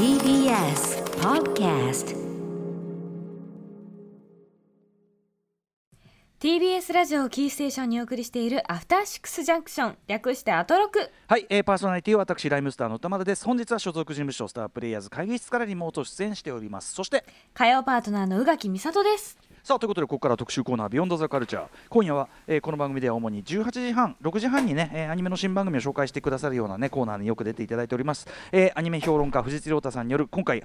TBS Podcast TBS ラジオキーステーションにお送りしているアフターシックスジャンクション、略してアトロク。はい、パーソナリティは私ライムスターの玉田です。本日は所属事務所スタープレイヤーズ会議室からリモート出演しております。そして火曜パートナーの宇垣美里です。さあ、ということでここから特集コーナービヨンドザカルチャー。今夜は、この番組では主に18時半6時半にね、アニメの新番組を紹介してくださるようなねコーナーによく出ていただいております、アニメ評論家藤津亮太さんによる今回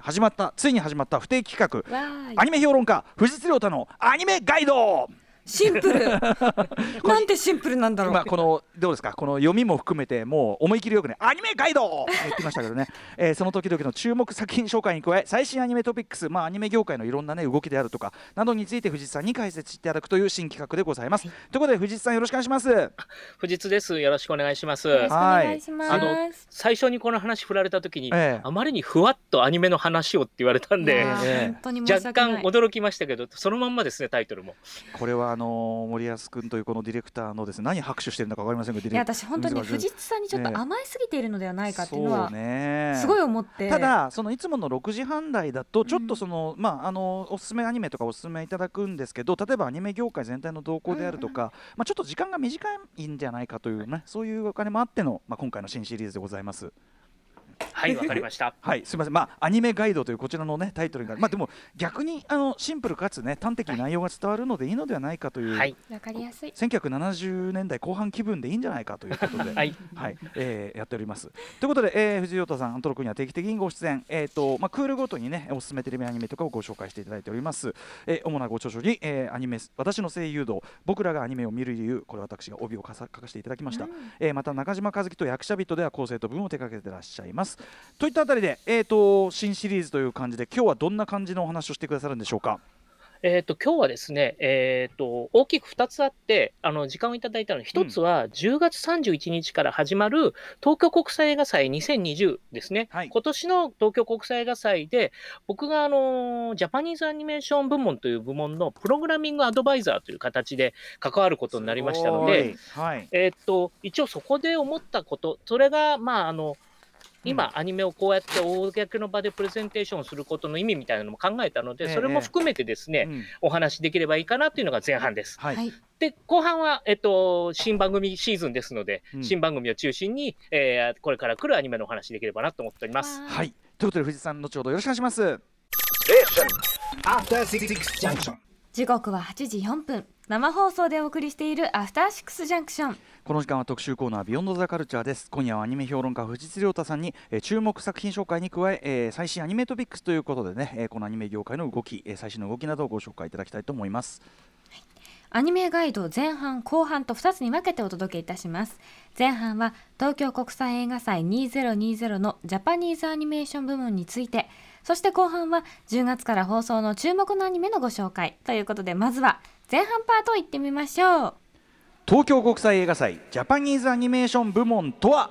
ついに始まった不定期企画、アニメ評論家藤津亮太のアニメガイド。シンプルなんてシンプルなんだろう。今どうですか、この読みも含めてもう思い切りよくね、アニメガイドって言ってましたけどね、その時々の注目作品紹介に加え、最新アニメトピックス、アニメ業界のいろんなね動きであるとかなどについて藤津さんに解説していただくという新企画でございます。ということで藤津さん、よろしくお願いします。藤津です。よろしくお願いします。最初にこの話振られた時に、あまりにふわっとアニメの話をって言われたんで、若干驚きましたけど、そのまんまですね、タイトルも。これは森保君というこのディレクターのですね、何拍手してるのか分かりませんけど、私本当に藤津さんにちょっと甘えすぎているのではないかっていうのはすごい思って、ただそのいつもの6時半台だとちょっとその、おすすめアニメとかおすすめいただくんですけど、例えばアニメ業界全体の動向であるとか、ちょっと時間が短いんじゃないかというね、そういうお金もあっての、今回の新シリーズでございます。はい、わかりました、はい、すみません、アニメガイドというこちらの、ね、タイトルが、でも逆にシンプルかつ、ね、端的に内容が伝わるのでいいのではないかという、はい、わかりやすい1970年代後半気分でいいんじゃないかということではい、やっております。ということで、藤津亮太さん、アントロクには定期的にご出演、クールごとに、ね、おすすめテレビアニメとかをご紹介していただいております、主なご著書に、アニメ私の声優道、僕らがアニメを見る理由、これ私が帯を書かせていただきました、また中島和樹と役者人では構成と文を手掛けていらっしゃいますといったあたりで、新シリーズという感じで、今日はどんな感じのお話をしてくださるんでしょうか。今日はですね、大きく2つあって、時間をいただいたので、1つは10月31日から始まる東京国際映画祭2020ですね、今年の東京国際映画祭で僕がジャパニーズアニメーション部門という部門のプログラミングアドバイザーという形で関わることになりましたので、一応そこで思ったこと、それが今アニメをこうやって公の場でプレゼンテーションすることの意味みたいなのも考えたので、それも含めてですね、お話できればいいかなというのが前半です、で後半は、新番組シーズンですので、新番組を中心に、これから来るアニメのお話できればなと思っております。はい、ということで藤津さん、後ほどよろしくお願いします。時刻は8時4分、生放送でお送りしているアフターシックスジャンクション。この時間は特集コーナービヨンドザカルチャーです。今夜はアニメ評論家藤津亮太さんに、注目作品紹介に加え、最新アニメトピックスということでね、このアニメ業界の動き、最新の動きなどをご紹介いただきたいと思います。はい、アニメガイド前半後半と2つに分けてお届けいたします。前半は東京国際映画祭2020のジャパニーズアニメーション部門について、そして後半は10月から放送の注目のアニメのご紹介ということで、まずは前半パート行ってみましょう。東京国際映画祭ジャパニーズアニメーション部門とは。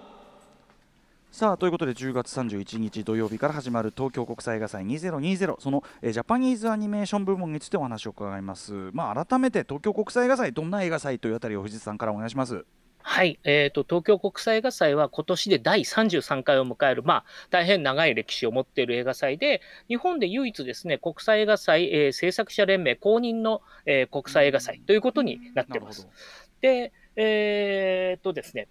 さあ、ということで10月31日土曜日から始まる東京国際映画祭2020、そのジャパニーズアニメーション部門についてお話を伺います。改めて東京国際映画祭、どんな映画祭というあたりを藤津さんからお願いします。はい、東京国際映画祭は今年で第33回を迎える、大変長い歴史を持っている映画祭で、日本で唯一ですね、国際映画祭、制作者連盟公認の、国際映画祭ということになっています。で、ですね、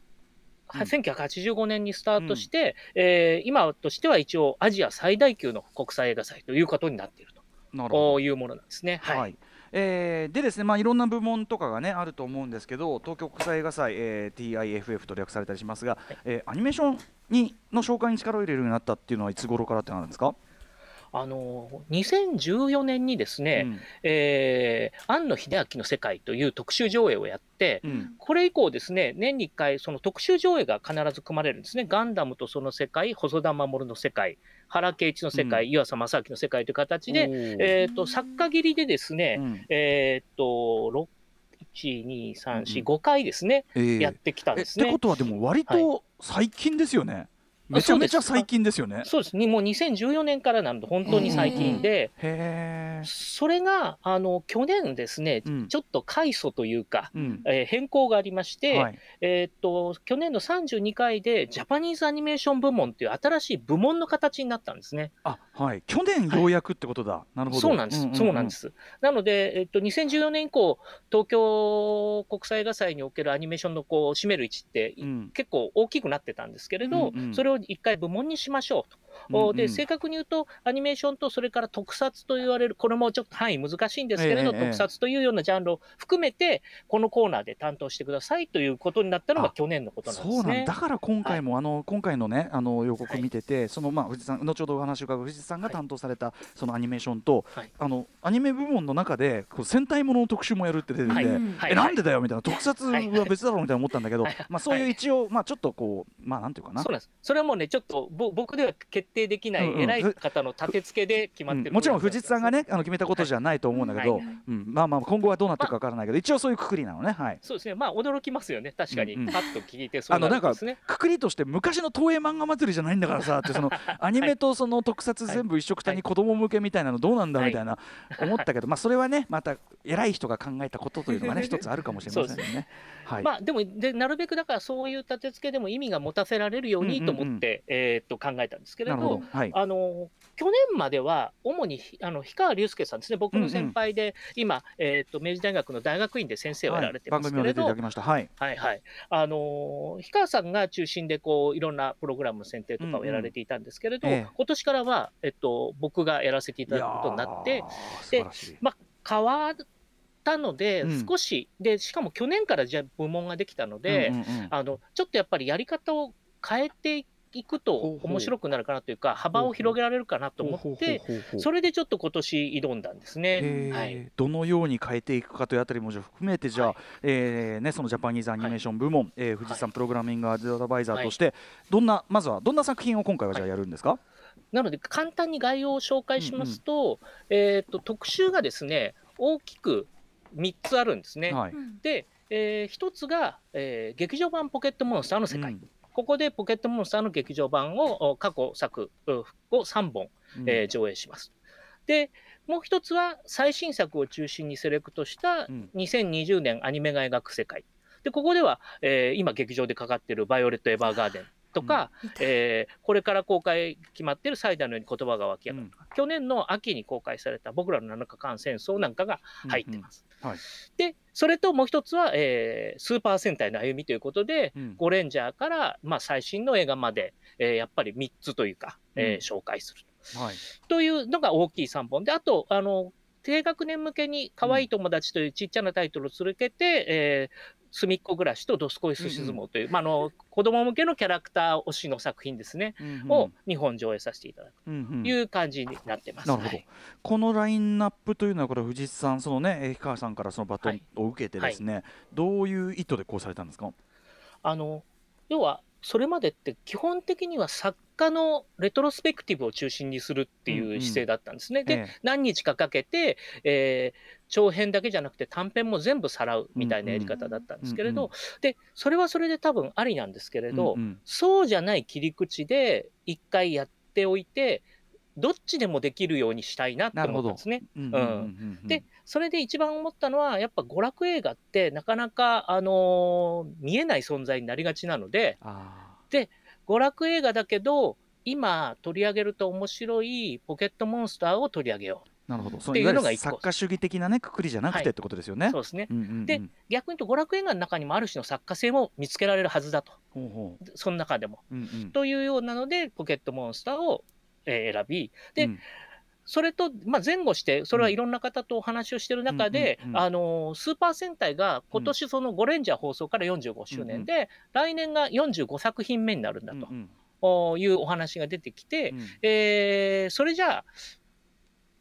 1985年にスタートして、今としては一応アジア最大級の国際映画祭ということになっているというものなんですね。はい。でですね、いろんな部門とかが、ね、あると思うんですけど、東京国際映画祭、TIFF と略されたりしますが、アニメーションの紹介に力を入れるようになったっていうのはいつ頃からってなんですか。2014年にですね、庵野秀明の世界という特集上映をやって、これ以降ですね、年に1回その特集上映が必ず組まれるんですね。ガンダムとその世界、細田守の世界、原敬一の世界、湯浅政明の世界という形で、作家切りでですね、1、2、3、4、5回ですね、やってきたんですね。ってことはでも割と最近ですよね。めちゃめちゃ最近ですよね。そうですね、もう2014年からなんで本当に最近で、へー、それが去年ですね、うん、ちょっと改組というか、うん、変更がありまして、はい、去年の32回でジャパニーズアニメーション部門という新しい部門の形になったんですね。あ、はい、去年ようやくってことだ、はい、なるほど、そうなんです、うんうんうん、そうなんです。なので、2014年以降東京国際映画祭におけるアニメーションのこう占める位置って、うん、結構大きくなってたんですけれど、うんうん、それを一回部門にしましょうと、うんうん、で正確に言うとアニメーションとそれから特撮と言われる、これもちょっと範囲難しいんですけれど、特撮というようなジャンルを含めてこのコーナーで担当してくださいということになったのが去年のことなんですね。そうなんだから今回も、はい、今回のね予告見てて、はい、そのまあ藤さん後ほどお話を伺う藤さんが担当されたそのアニメーションと、はい、アニメ部門の中でこう戦隊ものの特集もやるって出てて、はいはい、なんでだよみたいな、特撮は別だろうみたいな思ったんだけど、はい、まあそういう一応、まあちょっとこうまあなんていうかな、そうなんです。それもうねちょっと僕では決定できない偉い方の立て付けで決まってる、うん、もちろん藤津さんがね決めたことじゃないと思うんだけど、はい、うん、まあまあ今後はどうなってるかわからないけど、まあ、一応そういうくくりなのね、はい、そうですね。まあ驚きますよね、確かにパッと聞いてそうなんですね、なんかくくりとして昔の東映漫画祭りじゃないんだからさってそのアニメとその特撮全部一緒くたに子供向けみたいなのどうなんだみたいな思ったけど、まあそれはねまた偉い人が考えたことというのがね一つあるかもしれませんね。そうです、はい、まあでもなるべくだからそういう立て付けでも意味が持たせられるようにと思って、考えたんですけれど、はい、去年までは主に氷川隆介さんですね、僕の先輩で、うんうん、今、明治大学の大学院で先生をやられてますけれど、はい、番組を出ていただきました、はいはいはい、氷川さんが中心でこういろんなプログラムの選定とかをやられていたんですけれど、うんうん、今年からは、僕がやらせていただくことになって、で、まあ、変わったので少し、うん、でしかも去年からじゃ部門ができたので、うんうんうん、ちょっとやっぱりやり方を変えていくと面白くなるかなというか、幅を広げられるかなと思って、それでちょっと今年挑んだんですね、はい、どのように変えていくかというあたりも含めて、じゃあ、はい、ね、そのジャパニーズアニメーション部門、はい、藤井さんプログラミングアドバイザーとして、はい、まずはどんな作品を今回はじゃあやるんですか。はい、なので簡単に概要を紹介しますと、うんうん、特集がですね大きく3つあるんですね、はい、で、1つが、劇場版ポケットモンスターの世界、うん、ここでポケットモンスターの劇場版を過去作を3本、上映します、うん、でもう一つは最新作を中心にセレクトした2020年アニメが描く世界で、ここでは、今劇場でかかっているバイオレットエヴァーガーデンとか、うん、これから公開決まっている最大のように言葉が湧き上がるとか、うん、去年の秋に公開された僕らの7日間戦争なんかが入ってます、うんうん、はい、でそれともう一つは、スーパー戦隊の歩みということで、うん、ゴレンジャーから、まあ、最新の映画まで、やっぱり3つというか、紹介する、うん、はい、というのが大きい3本で、あと低学年向けに可愛い友達というちっちゃなタイトルを続けて、うん、すみっこ暮らしとどすこいすし相撲という、うんうん、まあ、子供向けのキャラクター推しの作品ですね、うんうん、を2本上映させていただくという感じになってます、うんうん、なるほど、はい、このラインナップというのはこれ藤井さん、そのね氷川さんからそのバトンを受けてですね、はいはい、どういう意図でこうされたんですか。要はそれまでって基本的には作家のレトロスペクティブを中心にするっていう姿勢だったんですね、うんうん、で、何日かかけて、長編だけじゃなくて短編も全部さらうみたいなやり方だったんですけれど、うんうん、でそれはそれで多分ありなんですけれど、うんうん、そうじゃない切り口で一回やっておいてどっちでもできるようにしたいなと思ったんですね。でそれで一番思ったのはやっぱ娯楽映画ってなかなか、見えない存在になりがちなので、で娯楽映画だけど今取り上げると面白いポケットモンスターを取り上げよう、なるほど、そういうのが作家主義的なねくくりじゃなくてってことですよね。はい、そうですね、うんうんうん、で逆に言うと娯楽映画の中にもある種の作家性も見つけられるはずだと、ほうほう、その中でも、うんうん、というようなのでポケットモンスターを選びで、うん、それと、まあ、前後してそれはいろんな方とお話をしている中で、うんうんうんうん、スーパー戦隊が今年そのゴレンジャー放送から45周年で、うんうん、来年が45作品目になるんだというお話が出てきて、うんうん、それじゃあ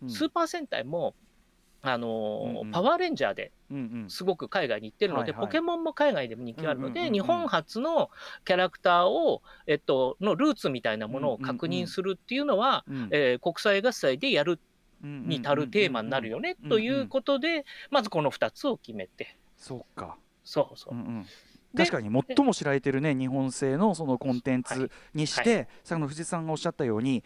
スーパー戦隊もうんうん、パワーレンジャーですごく海外に行ってるので、うんうん、ポケモンも海外でも人気があるので、はいはい、日本初のキャラクターを、のルーツみたいなものを確認するっていうのは、うんうん、国際映画祭でやるに足るテーマになるよね、うんうん、ということでまずこの2つを決めて、そうか、そうそう、うんうん、確かに最も知られてるね日本製のそのコンテンツにして、はいはい、さっきの藤井さんがおっしゃったように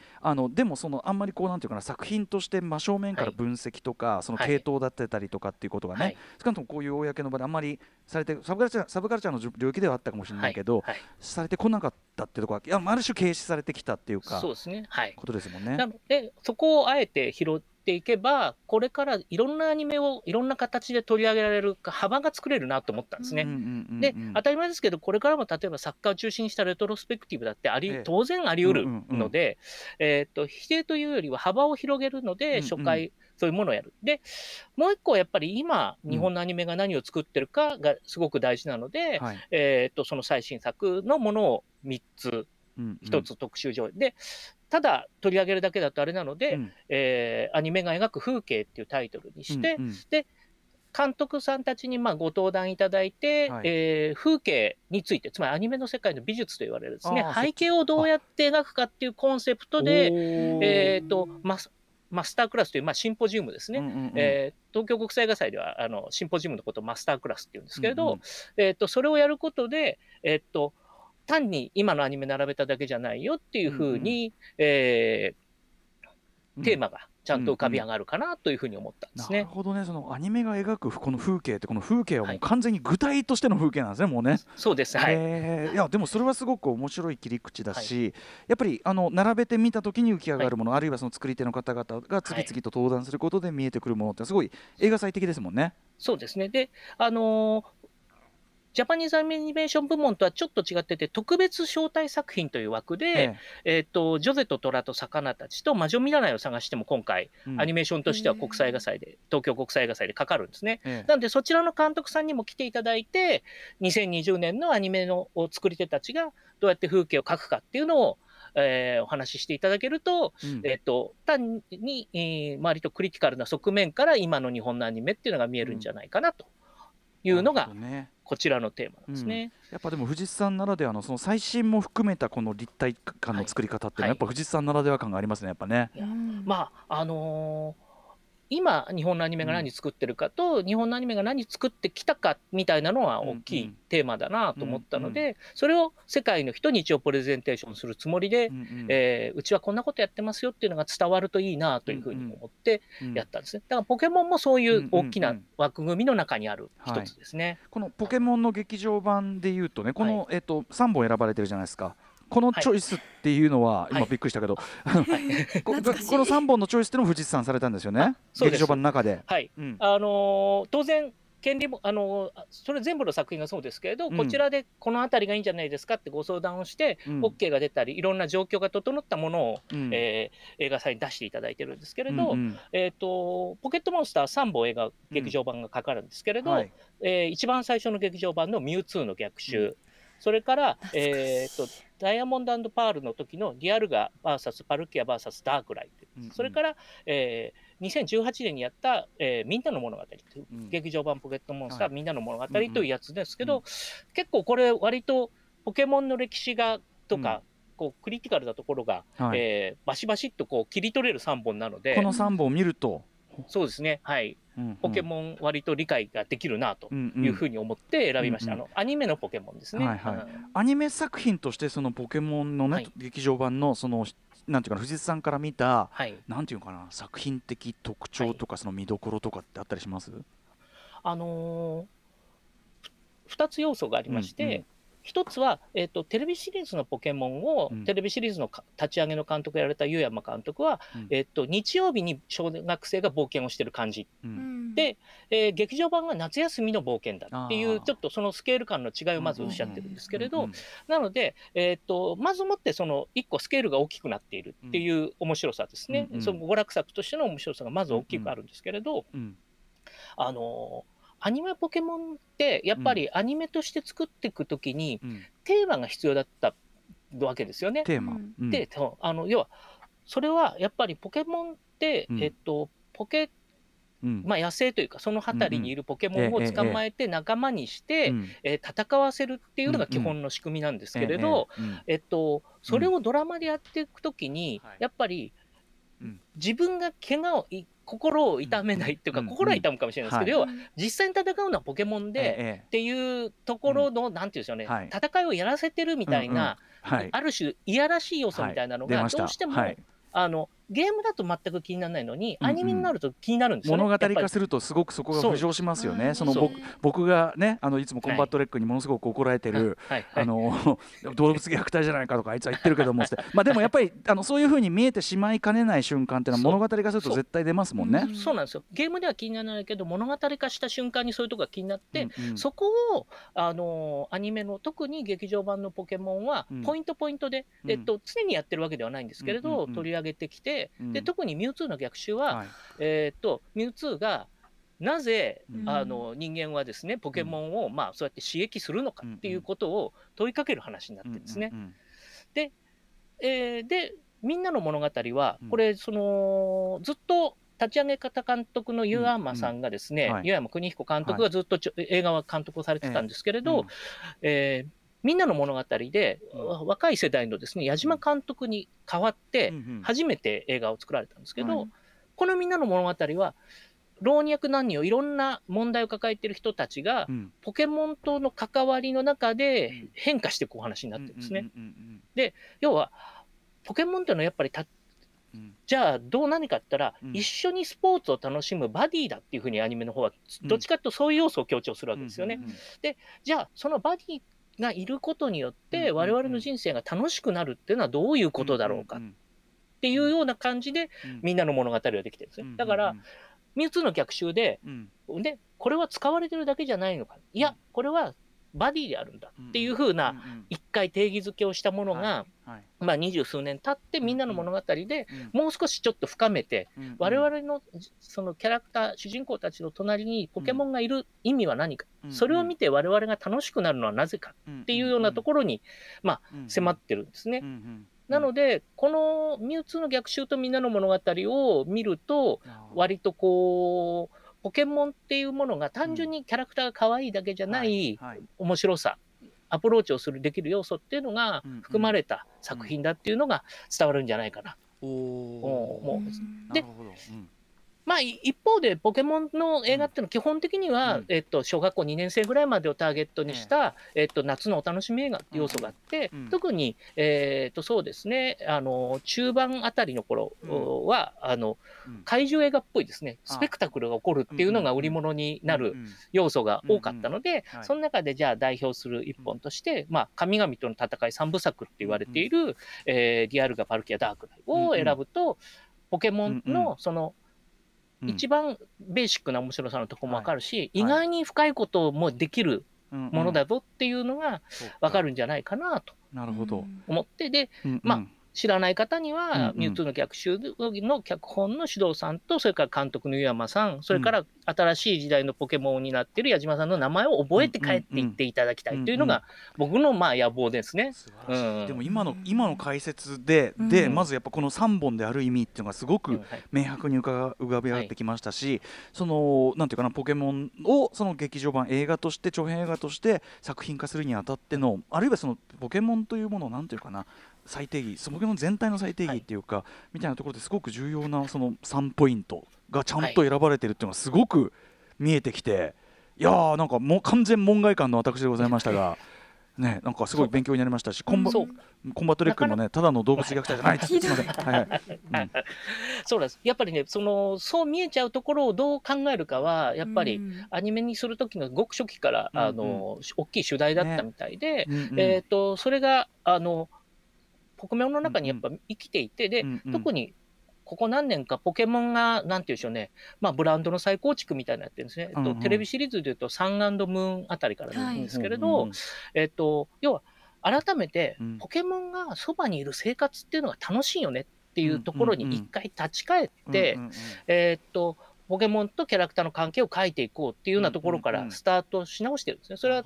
でもそのあんまりこうなんていうかな作品として真正面から分析とか、はい、その系統だったりとかっていうことがね、はい、少なくともこういう公の場であんまりされてサブカルチャーの領域ではあったかもしれないけど、はいはい、されてこなかったっていうところはある種軽視されてきたっていうかそうですね、はい、ことですもんね。なのでそこをあえて拾っていけばこれからいろんなアニメをいろんな形で取り上げられる幅が作れるなと思ったんですね、うんうんうんうん、で当たり前ですけどこれからも例えば作家を中心にしたレトロスペクティブだって当然あり得るので、否定というよりは幅を広げるので初回、うんうん、そういうものをやる。でもう一個はやっぱり今日本のアニメが何を作ってるかがすごく大事なので、うんはいその最新作のものを3つ1つ特集上でただ取り上げるだけだとあれなので、うんアニメが描く風景っていうタイトルにして、うんうん、で監督さんたちにご登壇いただいて、はい風景についてつまりアニメの世界の美術と言われるですね背景をどうやって描くかっていうコンセプトでマスタークラスという、シンポジウムですね、うんうんうん東京国際映画祭ではシンポジウムのことをマスタークラスっていうんですけれど、うんうんそれをやることで、単に今のアニメ並べただけじゃないよっていうふうに、うんうんテーマがちゃんと浮かび上がるかなというふうに思ったんですね、うんうん、なるほどね。そのアニメが描くこの風景ってこの風景はもう完全に具体としての風景なんですね、はい、もうねそうです、はいいやでもそれはすごく面白い切り口だし、はい、やっぱり並べてみた時に浮き上がるもの、はい、あるいはその作り手の方々が次々と登壇することで見えてくるものってすごい映画祭的ですもんね。そうですね。でジャパニーズアニメーション部門とはちょっと違ってて特別招待作品という枠で、ジョゼと虎と魚たちと魔女見習いを探しても今回、うん、アニメーションとしては国際映画祭で東京国際映画祭でかかるんですね、なのでそちらの監督さんにも来ていただいて2020年のアニメの作り手たちがどうやって風景を描くかっていうのをお話ししていただけると、うん単に、割とクリティカルな側面から今の日本のアニメっていうのが見えるんじゃないかなというのが、うんこちらのテーマなんですね、うん、やっぱでも藤井さんならではのその最新も含めたこの立体感の作り方っていうのはやっぱ藤井さんならでは感がありますねやっぱね。今日本のアニメが何作ってるかと、うん、日本のアニメが何作ってきたかみたいなのは大きいテーマだなと思ったので、うんうん、それを世界の人に一応プレゼンテーションするつもりで、うんうんうちはこんなことやってますよっていうのが伝わるといいなというふうに思ってやったんですね。だからポケモンもそういう大きな枠組みの中にある一つですね、うんうんうんはい、このポケモンの劇場版でいうとねこの、はい3本選ばれてるじゃないですか。このチョイスっていうのは、はい、今びっくりしたけど、はい、この3本のチョイスっていうのも藤井さんされたんですよね劇場版の中で、はいうん当然権利も、それ全部の作品がそうですけれど、うん、こちらでこの辺りがいいんじゃないですかってご相談をして、うん、OK が出たりいろんな状況が整ったものを、うん映画祭に出していただいてるんですけれど、うんうんポケットモンスター3本映画劇場版がかかるんですけれど、うんはい一番最初の劇場版のミュウツーの逆襲、うんそれから、ダイヤモンド&パールの時のリアルガ VS パルキア VS ダークライト、うんうん、それから、2018年にやった、みんなの物語という、うん、劇場版ポケットモンスター、はい、みんなの物語というやつですけど、うんうん、結構これ割とポケモンの歴史がとか、うんこうクリティカルなところが、はいバシバシっとこう切り取れる3本なのでこの3本を見るとそうですね、はいうんうん、ポケモン割と理解ができるなというふうに思って選びました、うんうん、アニメのポケモンですね、はいはいうん、アニメ作品としてそのポケモンの、ねはい、劇場版のそのなんていうかな藤井さんから見た、はい、なんていうかな作品的特徴とかその見どころとかってあったりします？2つ要素がありまして、うんうん一つは、テレビシリーズのポケモンを、うん、テレビシリーズの立ち上げの監督やられた湯山監督は、うん日曜日に小学生が冒険をしてる感じ、うん、で、劇場版が夏休みの冒険だっていうちょっとそのスケール感の違いをまずおっしゃってるんですけれど、うんうんうん、なので、まずもってその1個スケールが大きくなっているっていう面白さですね、うんうん、その娯楽作としての面白さがまず大きくあるんですけれど、うんうん、アニメポケモンってやっぱりアニメとして作っていくときにテーマが必要だったわけですよね。テーマ、うん、で要はそれはやっぱりポケモンって、うん野生というかその辺りにいるポケモンを捕まえて仲間にして、戦わせるっていうのが基本の仕組みなんですけれど、それをドラマでやっていくときにやっぱり自分が怪我を心を痛めないっていうか、心は痛むかもしれないですけど、要は実際に戦うのはポケモンでっていうところのなんていうんですよね、戦いをやらせてるみたいな、ある種いやらしい要素みたいなのがどうしてもゲームだと全く気にならないのにアニメになると気になるんですよね。物語化するとすごくそこが浮上しますよね。その 僕がね、いつもコンバットレックにものすごく怒られてる、動物虐待じゃないかとかあいつは言ってるけどもってまあでもやっぱりそういう風に見えてしまいかねない瞬間ってのは物語化すると絶対出ますもんね。そうなんですよ。ゲームでは気にならないけど物語化した瞬間にそういうとこが気になって、そこをアニメの特に劇場版のポケモンはポイントポイントで、常にやってるわけではないんですけれど、取り上げてきて、で特にミュウツーの逆襲は、ミュウツーがなぜ、人間はですねポケモンを、そうやって刺激するのかっていうことを問いかける話になってるんですね。で、でみんなの物語はこれ、そのずっと立ち上げ方監督の湯山さんがですね、湯山邦彦監督がずっと映画は監督をされてたんですけれど、みんなの物語で若い世代のですね矢島監督に代わって初めて映画を作られたんですけど、このみんなの物語は老若男女いろんな問題を抱えている人たちがポケモンとの関わりの中で変化していくお話になってるんですね。で要はポケモンというのはやっぱりじゃあどう何かって言ったら、一緒にスポーツを楽しむバディだっていうふうにアニメの方はどっちかというとそういう要素を強調するわけですよね。でじゃあそのバディがいることによって我々の人生が楽しくなるっていうのはどういうことだろうかっていうような感じでみんなの物語ができてるんですね。だからミュウツーの逆襲で、でこれは使われてるだけじゃないのか、いやこれはバディであるんだっていう風な一回定義づけをしたものが二十数年経ってみんなの物語でもう少しちょっと深めて、我々のそのキャラクター主人公たちの隣にポケモンがいる意味は何か、それを見て我々が楽しくなるのはなぜかっていうようなところに迫ってるんですね。なのでこのミュウツーの逆襲とみんなの物語を見ると割とこうポケモンっていうものが単純にキャラクターが可愛いだけじゃない面白さ、アプローチをできる要素っていうのが含まれた作品だっていうのが伝わるんじゃないかな。で、一方でポケモンの映画っていうのは基本的には、小学校2年生ぐらいまでをターゲットにした、夏のお楽しみ映画って要素があって、特に、そうですね、中盤あたりの頃は、怪獣映画っぽいですねスペクタクルが起こるっていうのが売り物になる要素が多かったので、その中でじゃあ代表する一本として、神々との戦い三部作って言われている、リアルガ・パルキア・ダークナイを選ぶと、ポケモンのその、一番ベーシックな面白さのとこも分かるし、意外に深いこともできるものだぞっていうのが分かるんじゃないかなと思って、で知らない方にはミュウツーの逆襲の脚本の獅童さんとそれから監督の湯山さん、それから新しい時代のポケモンになっている矢島さんの名前を覚えて帰っていっていただきたいというのが僕の野望ですね。でも今の解説でまずやっぱこの3本である意味っていうのがすごく明白に浮かび上がってきましたし、そのなんていうかな、ポケモンをその劇場版映画として長編映画として作品化するにあたっての、あるいはそのポケモンというものをなんていうかな、最定義、ポケモン全体の最定義っていうか、みたいなところですごく重要なその3ポイントがちゃんと選ばれてるっていうのがすごく見えてきて、いやーなんかもう完全門外漢の私でございましたがね、なんかすごい勉強になりましたし、コンバットレックもね、ただの動物虐待じゃないです。すみません。そうです。やっぱりね、そう見えちゃうところをどう考えるかは、やっぱりアニメにする時のごく初期から大きい主題だったみたいで、それがポケモンの中にやっぱ生きていて、で特にここ何年かポケモンがなんていうんでしょうね、ブランドの再構築みたいなやってるんですね。テレビシリーズでいうとサン&ムーンあたりからなんですけれど、要は改めてポケモンがそばにいる生活っていうのが楽しいよねっていうところに一回立ち返って、ポケモンとキャラクターの関係を書いていこうっていうようなところからスタートし直してるんですね。それは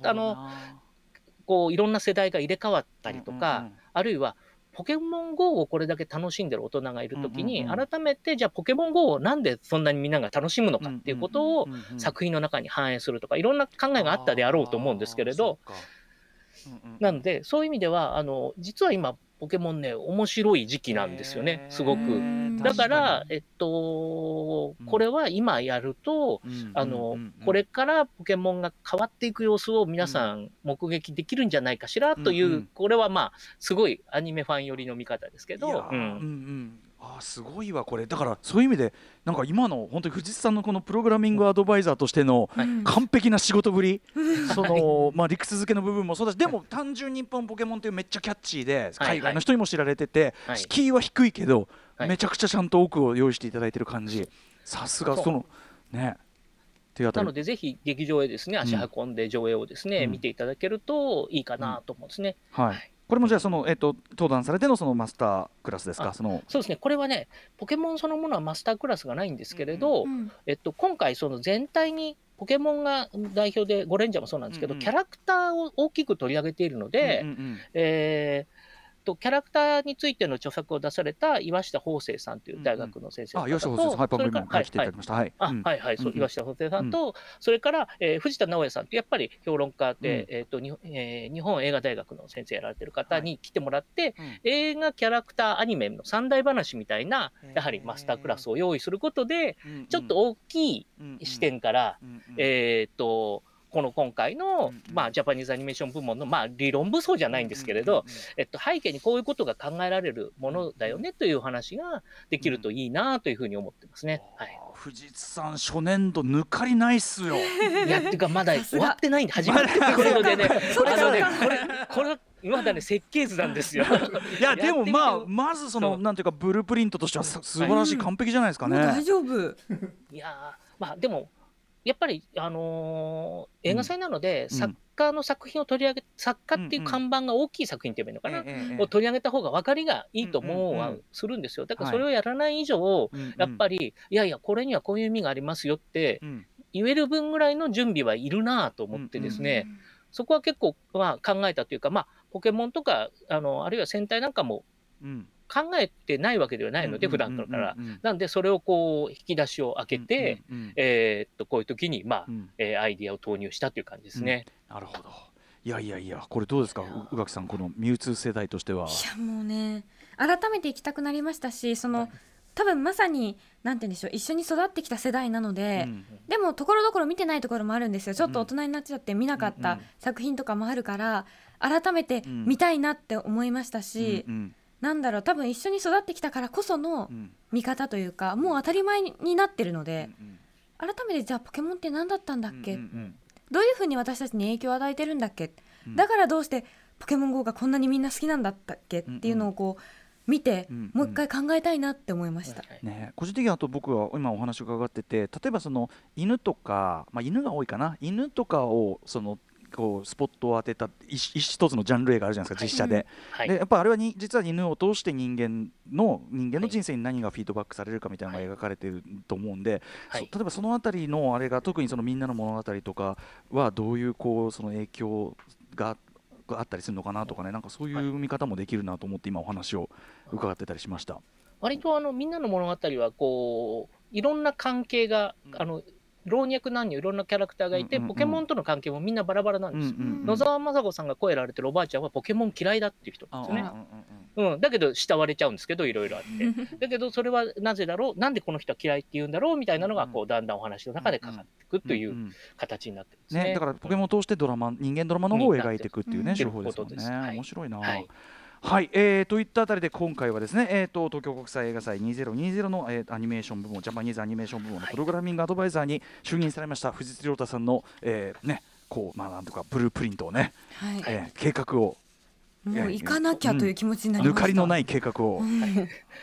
こういろんな世代が入れ替わったりとか、あるいはポケモン GO をこれだけ楽しんでる大人がいるときに、改めてじゃあポケモン GO をなんでそんなにみんなが楽しむのかっていうことを作品の中に反映するとか、いろんな考えがあったであろうと思うんですけれど、なのでそういう意味では実は今ポケモンね面白い時期なんですよね、すごく。だからこれは今やると、これからポケモンが変わっていく様子を皆さん目撃できるんじゃないかしらという、これはまあすごいアニメファン寄りの見方ですけど、あ、すごいわこれ。だからそういう意味でなんか今の本当に藤津さんのこのプログラミングアドバイザーとしての完璧な仕事ぶり、そのまあ理屈付けの部分もそうだし、でも単純にポケモンっていうめっちゃキャッチーで海外の人にも知られてて、敷居は低いけどめちゃくちゃちゃんと奥を用意していただいてる感じ、さすがそのね。なのでぜひ劇場へですね足運んで上映をですね見ていただけるといいかなと思うんですね。はい。これもじゃあその、登壇されてのそのマスタークラスですか？そうですね、これはねポケモンそのものはマスタークラスがないんですけれど、今回その全体にポケモンが代表でゴレンジャーもそうなんですけど、キャラクターを大きく取り上げているので、キャラクターについての著作を出された岩下邦生さんという大学の先生と、岩下邦生さん、それから岩下邦生さんと、それから藤田直也さんとやっぱり評論家で、日本映画大学の先生やられてる方に来てもらって、映画、キャラクター、アニメの三大話みたいなやはりマスタークラスを用意することで、ちょっと大きい視点からこの今回の、ジャパニーズアニメーション部門の、理論武装じゃないんですけれど、背景にこういうことが考えられるものだよねという話ができるといいなというふうに思ってますね。藤津さん初年度抜かりないっすよ。いや、ってかまだ終わってないんで、始まってくるのでね、これまだね設計図なんですよ。いやでもまずそのなんていうかブループリントとしては素晴らしい、完璧じゃないですかね。大丈夫。いやでもやっぱり、映画祭なので、作家の作品を取り上げ、作家っていう看板が大きい作品って言えばいいのかな、を取り上げた方が分かりがいいと思うはするんですよ。だからそれをやらない以上、やっぱりいやいやこれにはこういう意味がありますよって言える分ぐらいの準備はいるなと思ってですね、そこは結構考えたというか、ポケモンとかあるいは戦隊なんかも、考えてないわけではないので普段からなんで、それをこう引き出しを開けてこういう時にアイデアを投入したという感じですね。なるほど。いやこれどうですか宇垣さん、このミュウツー世代としては。いやもうね改めて行きたくなりましたし、その多分まさになんて言うんでしょう、一緒に育ってきた世代なので、でもところどころ見てないところもあるんですよ。ちょっと大人になっちゃって見なかった作品とかもあるから、改めて見たいなって思いましたし、なんだろう、多分一緒に育ってきたからこその見方というか、もう当たり前になってるので、改めてじゃあポケモンって何だったんだっけ、どういう風に私たちに影響を与えてるんだっけ、だからどうしてポケモンGOがこんなにみんな好きなんだったっけっていうのをこう見て、もう一回考えたいなって思いました、ね。個人的にあと僕は今お話を伺ってて、例えばその犬とか、犬が多いかな、犬とかをそのこうスポットを当てた一つのジャンル映画あるじゃないですか、実写で、でやっぱあれは実は犬を通して人間の人生に何がフィードバックされるかみたいなのが描かれてると思うんで、例えばそのあたりのあれが特にそのみんなの物語とかはどういうこうその影響があったりするのかなとかね、なんかそういう見方もできるなと思って今お話を伺ってたりしました。割とみんなの物語はこういろんな関係が老若男女いろんなキャラクターがいて、ポケモンとの関係もみんなバラバラなんですよ。野沢雅子さんが声られてるおばあちゃんはポケモン嫌いだっていう人なんですね。だけど慕われちゃうんですけど、いろいろあってだけどそれはなぜだろう、なんでこの人は嫌いって言うんだろうみたいなのがこうだんだんお話の中でかかっていくという形になってるんですね。だからポケモンを通して人間ドラマの方を描いていくっていうね、手法ですよね。面白いな。はい、といったあたりで今回はですね、東京国際映画祭2020の、アニメーション部門、ジャパニーズアニメーション部門のプログラミングアドバイザーに就任されました藤津亮太さんの、なんとかブループリントをね、計画をもう行かなきゃという気持ちになりました。抜かりのない計画を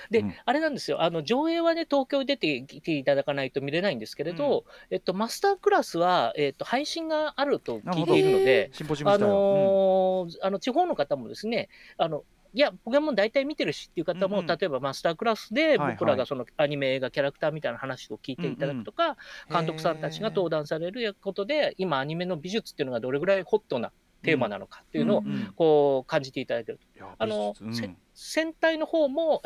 で、あれなんですよ、上映はね東京に出てきていただかないと見れないんですけれど、マスタークラスは、配信があると聞いているので、地方の方もですねいやポケモン大体見てるしっていう方も、例えばマスタークラスで僕らがそのアニメ映画キャラクターみたいな話を聞いていただくとか、監督さんたちが登壇されることで今アニメの美術っていうのがどれぐらいホットなテーマなのかっていうのをこう感じていただけると。戦隊の方も、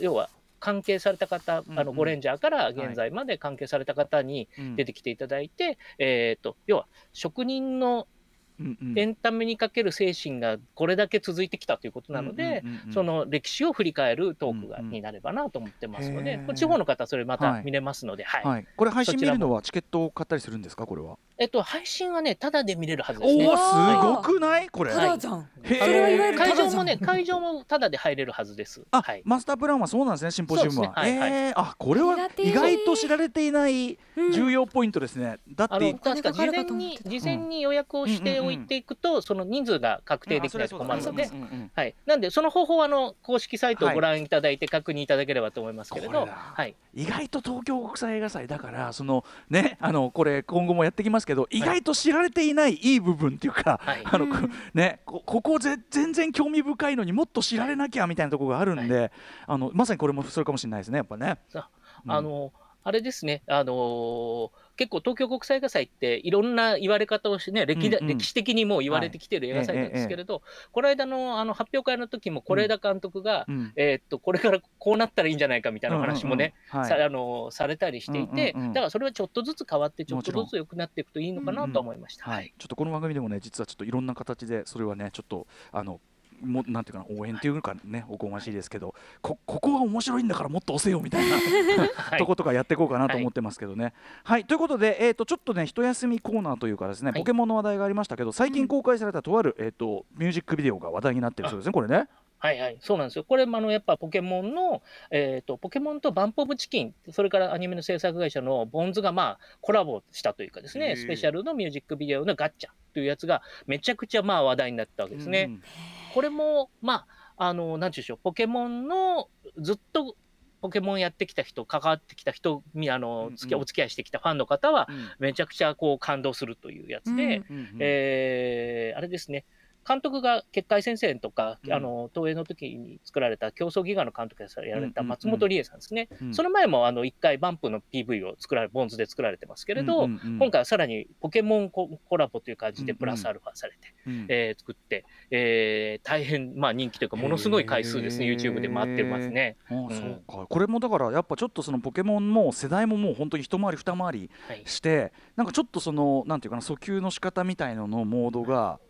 要は関係された方、ゴレンジャーから現在まで関係された方に出てきていただいて、要は職人のうんうん、エンタメにかける精神がこれだけ続いてきたということなので、うんうんうんうん、その歴史を振り返るトークが、うんうん、になればなと思ってますので、地方の方それまた見れますので、はいはいはい、これ配信見るのはチケットを買ったりするんですか？これは配信はねタダで見れるはずですね。おすごくない？これタダじゃん。会場もタダで入れるはずですあ、はい、マスタープランはそうなんですね。シンポジウムは、ねはいあこれは意外と知られていない重要ポイントですね、うん、だって確か事前に予約をして置いていくと、うん、その人数が確定できないと困るので、はい、なんでその方法は公式サイトをご覧いただいて確認いただければと思いますけれど、はいはい、意外と東京国際映画祭だからその、ね、これ今後もやってきますけど意外と知られていないいい部分っていうか、はいうんね、こ全然興味深いのにもっと知られなきゃみたいなところがあるんで、はい、まさにこれもそれかもしれないですね。やっぱねあれですね、結構東京国際映画祭っていろんな言われ方をして、ね 歴史的にもう言われてきてる映画祭なんですけれど、はいこの間の発表会の時も是枝監督が、うんこれからこうなったらいいんじゃないかみたいな話もね、うんうんうんはい、されたりしていて、うんうんうん、だからそれはちょっとずつ変わってちょっとずつ良くなっていくといいのかなと思いました、うんうんはい、ちょっとこの番組でもね実はちょっといろんな形でそれはねちょっともなんていうかな応援というかね、はい、おこがましいですけど ここは面白いんだからもっと押せよみたいなとことかやっていこうかなと思ってますけどね、はいはい、ということで、ちょっとね一休みコーナーというかですね、はい、ポケモンの話題がありましたけど最近公開されたとある、ミュージックビデオが話題になってるそうですね。これねはいはいそうなんですよ。これやっぱポケモンの、ポケモンとバンプオブチキンそれからアニメの制作会社のボンズがコラボしたというかですねスペシャルのミュージックビデオのガッチャというやつがめちゃくちゃ話題になったわけですね、うん、これもなんていうんでしょうポケモンのずっとポケモンやってきた人関わってきた人お付き合いしてきたファンの方は、うん、めちゃくちゃ感動するというやつで、うんうんあれですね監督が結界先生とか、うん、東映の時に作られた競争ギガの監督でやられた松本理恵さんですね、うんうんうん、その前も一回バンプの PV をボンズで作られてますけれど、うんうんうん、今回はさらにポケモンコラボという感じでプラスアルファされて、うんうん作って、大変人気というかものすごい回数ですね YouTube で回ってますね、うん、そうかこれもだからやっぱちょっとそのポケモンも世代ももう本当に一回り二回りして、はい、なんかちょっとそのなんていうかな訴求の仕方みたいなのモードが、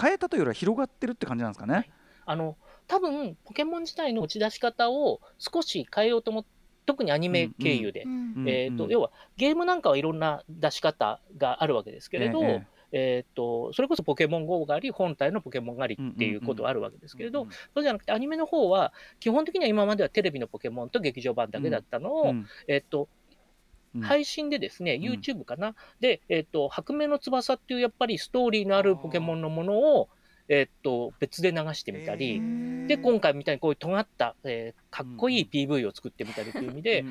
変えたというよりは広がってるって感じなんですかね、はい、多分ポケモン自体の打ち出し方を少し変えようと思って特にアニメ経由で、うんうん要はゲームなんかはいろんな出し方があるわけですけれど、それこそポケモン GO があり本体のポケモンがありっていうことはあるわけですけれど、うんうんうん、そうじゃなくてアニメの方は基本的には今まではテレビのポケモンと劇場版だけだったのを、うんうん配信でですね、うん、YouTube かなで、薄明の翼っていうやっぱりストーリーのあるポケモンのものを、別で流してみたりで今回みたいにこういう尖った、かっこいい PV を作ってみたりという意味で、うん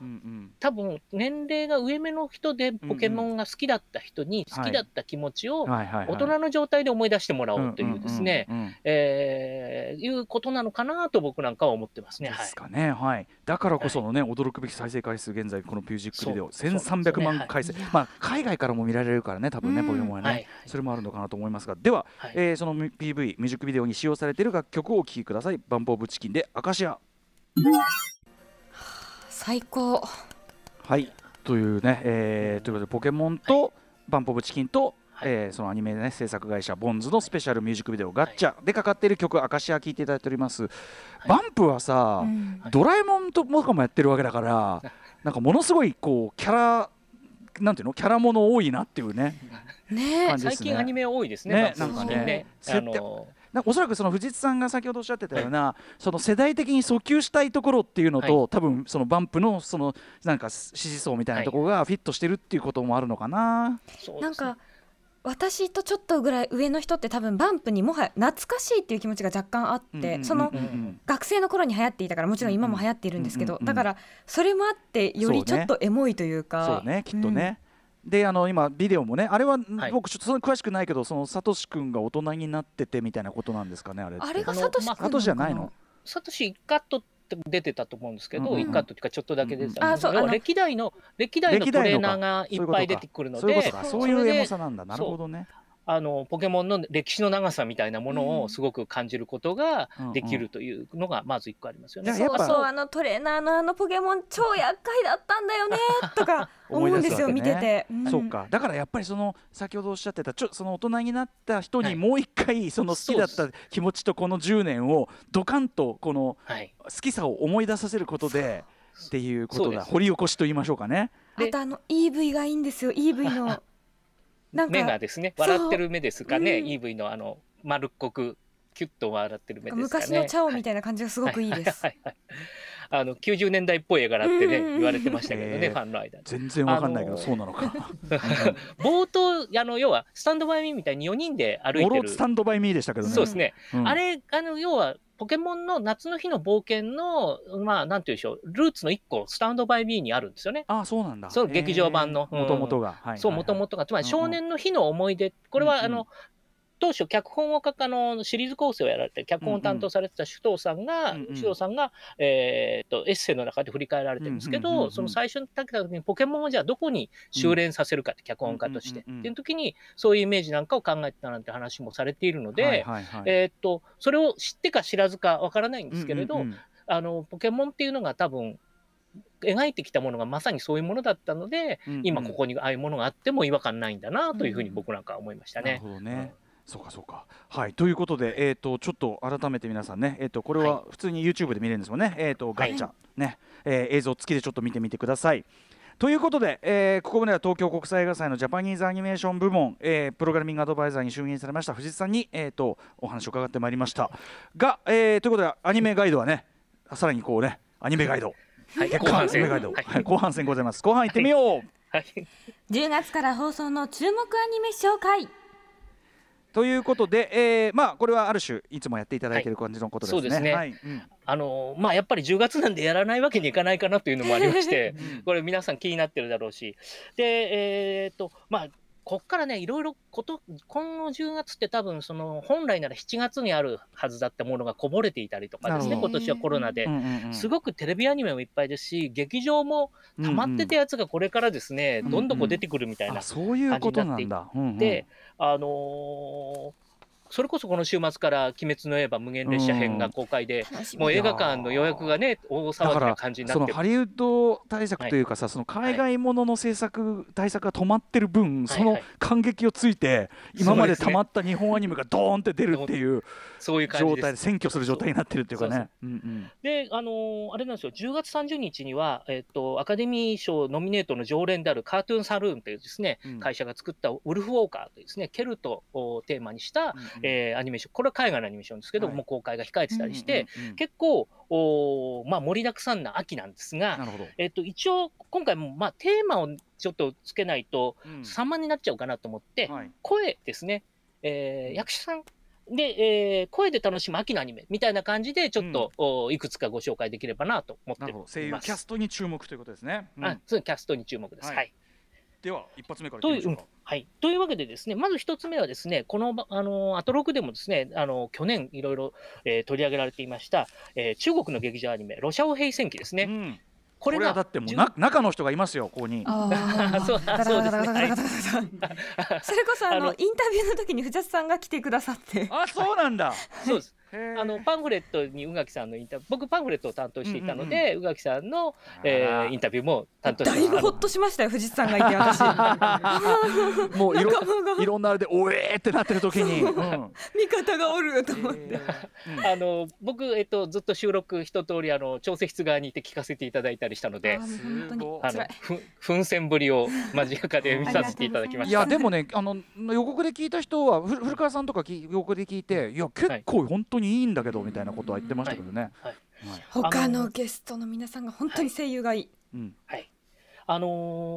うん、多分年齢が上目の人でポケモンが好きだった人に好きだった気持ちを大人の状態で思い出してもらおうというですねいうことなのかなと僕なんかは思ってますね。ですかね、はいはい、だからこそのね、はい、驚くべき再生回数現在このミュージックビデオ1300万回生、ねはい海外からも見られるからね多分ねポケモンはね、はい、それもあるのかなと思いますがでは、はいその PV ミュージックビデオに使用されている楽曲をお聴きください。バンプオブチキンでアカシア。最高。はいというね、ということでポケモンとバンプオブチキンと、はいそのアニメ、ね、制作会社ボンズのスペシャルミュージックビデオガッチャでかかっている曲アカシア聴いていただいております、はい、バンプはさ、うん、ドラえもんともやってるわけだからなんかものすごいキャラなんていうのキャラもの多いなっていう ね感じですね。最近アニメ多いです ねなんかねおそらくその藤津さんが先ほどおっしゃってたような、はい、その世代的に訴求したいところっていうのと、はい、多分そのバンプのそのなんか支持層みたいなところがフィットしてるっていうこともあるのかな、はい、なんか私とちょっとぐらい上の人って多分バンプにもはや懐かしいっていう気持ちが若干あって、うんうんうんうん、その学生の頃に流行っていたからもちろん今も流行っているんですけど、うんうんうん、だからそれもあってよりちょっとエモいというかそうね、きっとね、うんで今ビデオもねあれは僕ちょっとそんな詳しくないけどそのサトシ君が大人になっててみたいなことなんですかね。あれがサトシ君じゃないのサトシ1カットって出てたと思うんですけど、うんうん、1カットっていうかちょっとだけ出てたんですけど、うんうん、歴代のトレーナーがいっぱい出てくるのでそういうエモさなんだ。なるほどねポケモンの歴史の長さみたいなものをすごく感じることができるというのがまず1個ありますよね、うんうん、そうそう、トレーナーのポケモン超厄介だったんだよねとか思うんですよ、見てて、うん、そうか、だからやっぱりその先ほどおっしゃってたその大人になった人にもう一回その好きだった気持ちとこの10年をドカンとこの好きさを思い出させることでっていうことだ、掘り起こしと言いましょうかね。あとEV がいいんですよ、EV のなんか目がですね、笑ってる目ですかね、うん、EV の丸っこくキュッと笑ってる目ですかね、昔のチャオみたいな感じがすごくいいです。はいはいはいはい、90年代っぽい絵柄ってね、言われてましたけどね、ファンの間で全然わかんないけど、そうなのか冒頭要はスタンドバイミーみたいに4人で歩いてるスタンドバイミーでしたけどね。そうですね、うん、あれ要はポケモンの夏の日の冒険の、まあ、なんていうでしょう、ルーツの1個スタンドバイミーにあるんですよね。ああ、そうなんだ。そう、劇場版の元々が、はいはいはい、そう、元々がつまり少年の日の思い出、うんうん、これは当初脚本を書くシリーズ構成をやられて脚本を担当されてた首藤さんが、エッセイの中で振り返られてるんですけど、うんうんうんうん、その最初に立てた時にポケモンをじゃあどこに修練させるかって、うん、脚本家として、うんうんうん、っていう時にそういうイメージなんかを考えてたなんて話もされているので、はいはいはい、それを知ってか知らずかわからないんですけれど、うんうんうん、ポケモンっていうのが多分描いてきたものがまさにそういうものだったので、うんうん、今ここにああいうものがあっても違和感ないんだなというふうに僕なんか思いましたね。なるほどね、うん、そうかそうか、はい、ということで、ちょっと改めて皆さんね、これは普通に YouTube で見れるんですもんね、はい、ガッチャ、ね、映像付きでちょっと見てみてください。ということで、ここまでは東京国際映画祭のジャパニーズアニメーション部門、プログラミングアドバイザーに就任されました藤井さんに、お話を伺ってまいりましたが、ということでアニメガイドはね、さらにこうね、アニメガイド、はい、後半戦、後半戦ございます。後半行ってみよう、はいはい、10月から放送の注目アニメ紹介ということで、まあこれはある種いつもやっていただいている感じのことですね。はい、そうですね。はい、うん、まあやっぱり10月なんでやらないわけにいかないかなというのもありまして、これ皆さん気になってるだろうし、でまあこっからね、いろいろ今の10月って多分その本来なら7月にあるはずだったものがこぼれていたりとかですね、今年はコロナで、すごくテレビアニメもいっぱいですし、劇場も溜まってたやつがこれからですね、うんうん、どんどんこう出てくるみたいな感じになっていって、うんうん、それこそこの週末から鬼滅の刃無限列車編が公開で、うん、もう映画館の予約がね、大騒ぎな感じになってる。そのハリウッド対策というかさ、はい、その海外ものの制作、はい、対策が止まってる分、その感激をついて、はいはい、今まで溜まった日本アニメがドーンって出るっていう状態で占拠する状態になってるっていうかね。で、あれなんですよ、10月30日には、アカデミー賞ノミネートの常連であるカートゥーンサルーンというですね、うん、会社が作ったウルフウォーカーというですね、ケルトをテーマにした、うん、アニメーション、これは海外のアニメーションですけど、はい、もう公開が控えてたりして、うんうんうんうん、結構まあ、盛りだくさんな秋なんですが、一応今回もまあテーマをちょっとつけないと散漫になっちゃうかなと思って、うん、声ですね、役者さんで、声で楽しむ秋のアニメみたいな感じでちょっと、うん、いくつかご紹介できればなと思っています。声優キャストに注目ということですね、うん、そう、キャストに注目です、はいはい。では一発目からいきましょうか。はい、というわけでですね、まず一つ目はですね、このアトロクでもですね、去年いろいろ取り上げられていました、中国の劇場アニメロシャオ平戦記ですね、うん、これはだってもう中の人がいますよ、ここに。そうですね、はい、それこそインタビューの時に藤田さんが来てくださって。あ、そうなんだ、はい、そうです。パンフレットに宇垣さんの僕パンフレットを担当していたので、宇垣さんの、インタビューも担当していました。だいぶほっとしましたよ、藤井さんがいて私もういろんなあれでおえーってなってる時に、うん、味方がおると思って、うん、僕、ずっと収録一通り調整室側にいて聞かせていただいたりしたので、奮戦ぶりを間近で見させていただきました。いやでもね、予告で聞いた人は古川さんとか予告で聞いて、いや結構本当にいいんだけどみたいなことは言ってましたけどね、はいはいはい、他のゲストの皆さんが本当に声優がいい、はいうんは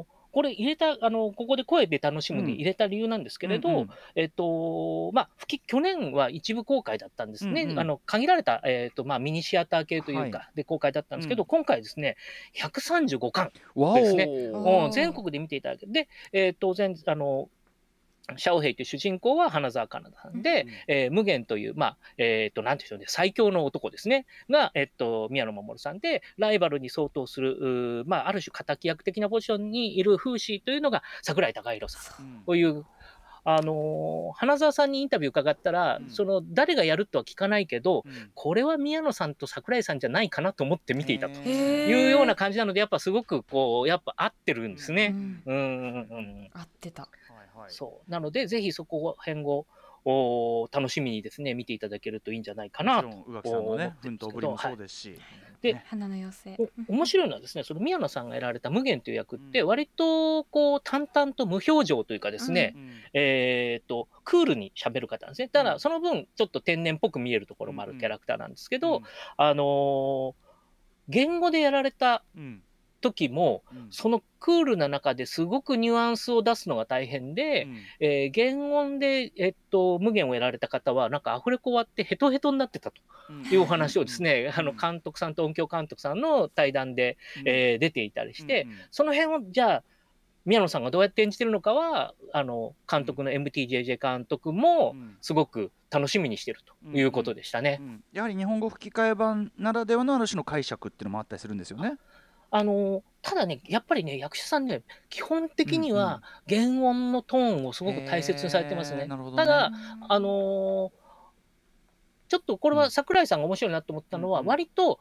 い、これ入れたここで声で楽しむに入れた理由なんですけれど、うんうん、まあ去年は一部公開だったんですね、うんうん、限られた、まあ、ミニシアター系というかで公開だったんですけど、はいうん、今回ですね135巻ですね、うん、全国で見ていただけで、当然シャオヘイという主人公は花澤香菜さんで、うんうん無限という、まあなんていうんでしょうね、最強の男ですねが、宮野真守さんで、ライバルに相当する、まあ、ある種敵役的なポジションにいる風刺というのが櫻井孝宏さんという、うん花澤さんにインタビュー伺ったら、うん、その誰がやるとは聞かないけど、うん、これは宮野さんと櫻井さんじゃないかなと思って見ていたというような感じなので、やっぱすごくこうやっぱ合ってるんですね、うんうん、合ってた、はいはい、そうなのでぜひそこ辺を楽しみにですね見ていただけるといいんじゃないかなと。もちろん宇垣さんのね奮闘ぶりもそうですし、はい、で花の妖精面白いのはですね、その宮野さんがやられた無限という役って割とこう淡々と無表情というかですね、うんうん、クールに喋る方なんですね。ただその分ちょっと天然っぽく見えるところもあるキャラクターなんですけど、うんうん、言語でやられた、うん時もそのクールな中ですごくニュアンスを出すのが大変で、うん言音で、無限をやられた方はなんかアフレコ終わってヘトヘトになってたというお話をですね、うん、監督さんと音響監督さんの対談で、うん出ていたりして、うんうん、その辺をじゃあ宮野さんがどうやって演じてるのかは監督の MTJJ 監督もすごく楽しみにしているということでしたね、うんうんうん、やはり日本語吹き替え版ならではのある種の解釈っていうのもあったりするんですよね。ただねやっぱりね役者さんね基本的には原音のトーンをすごく大切にされてます ね、なるほどね。ただちょっとこれは櫻井さんが面白いなと思ったのは、うん、割と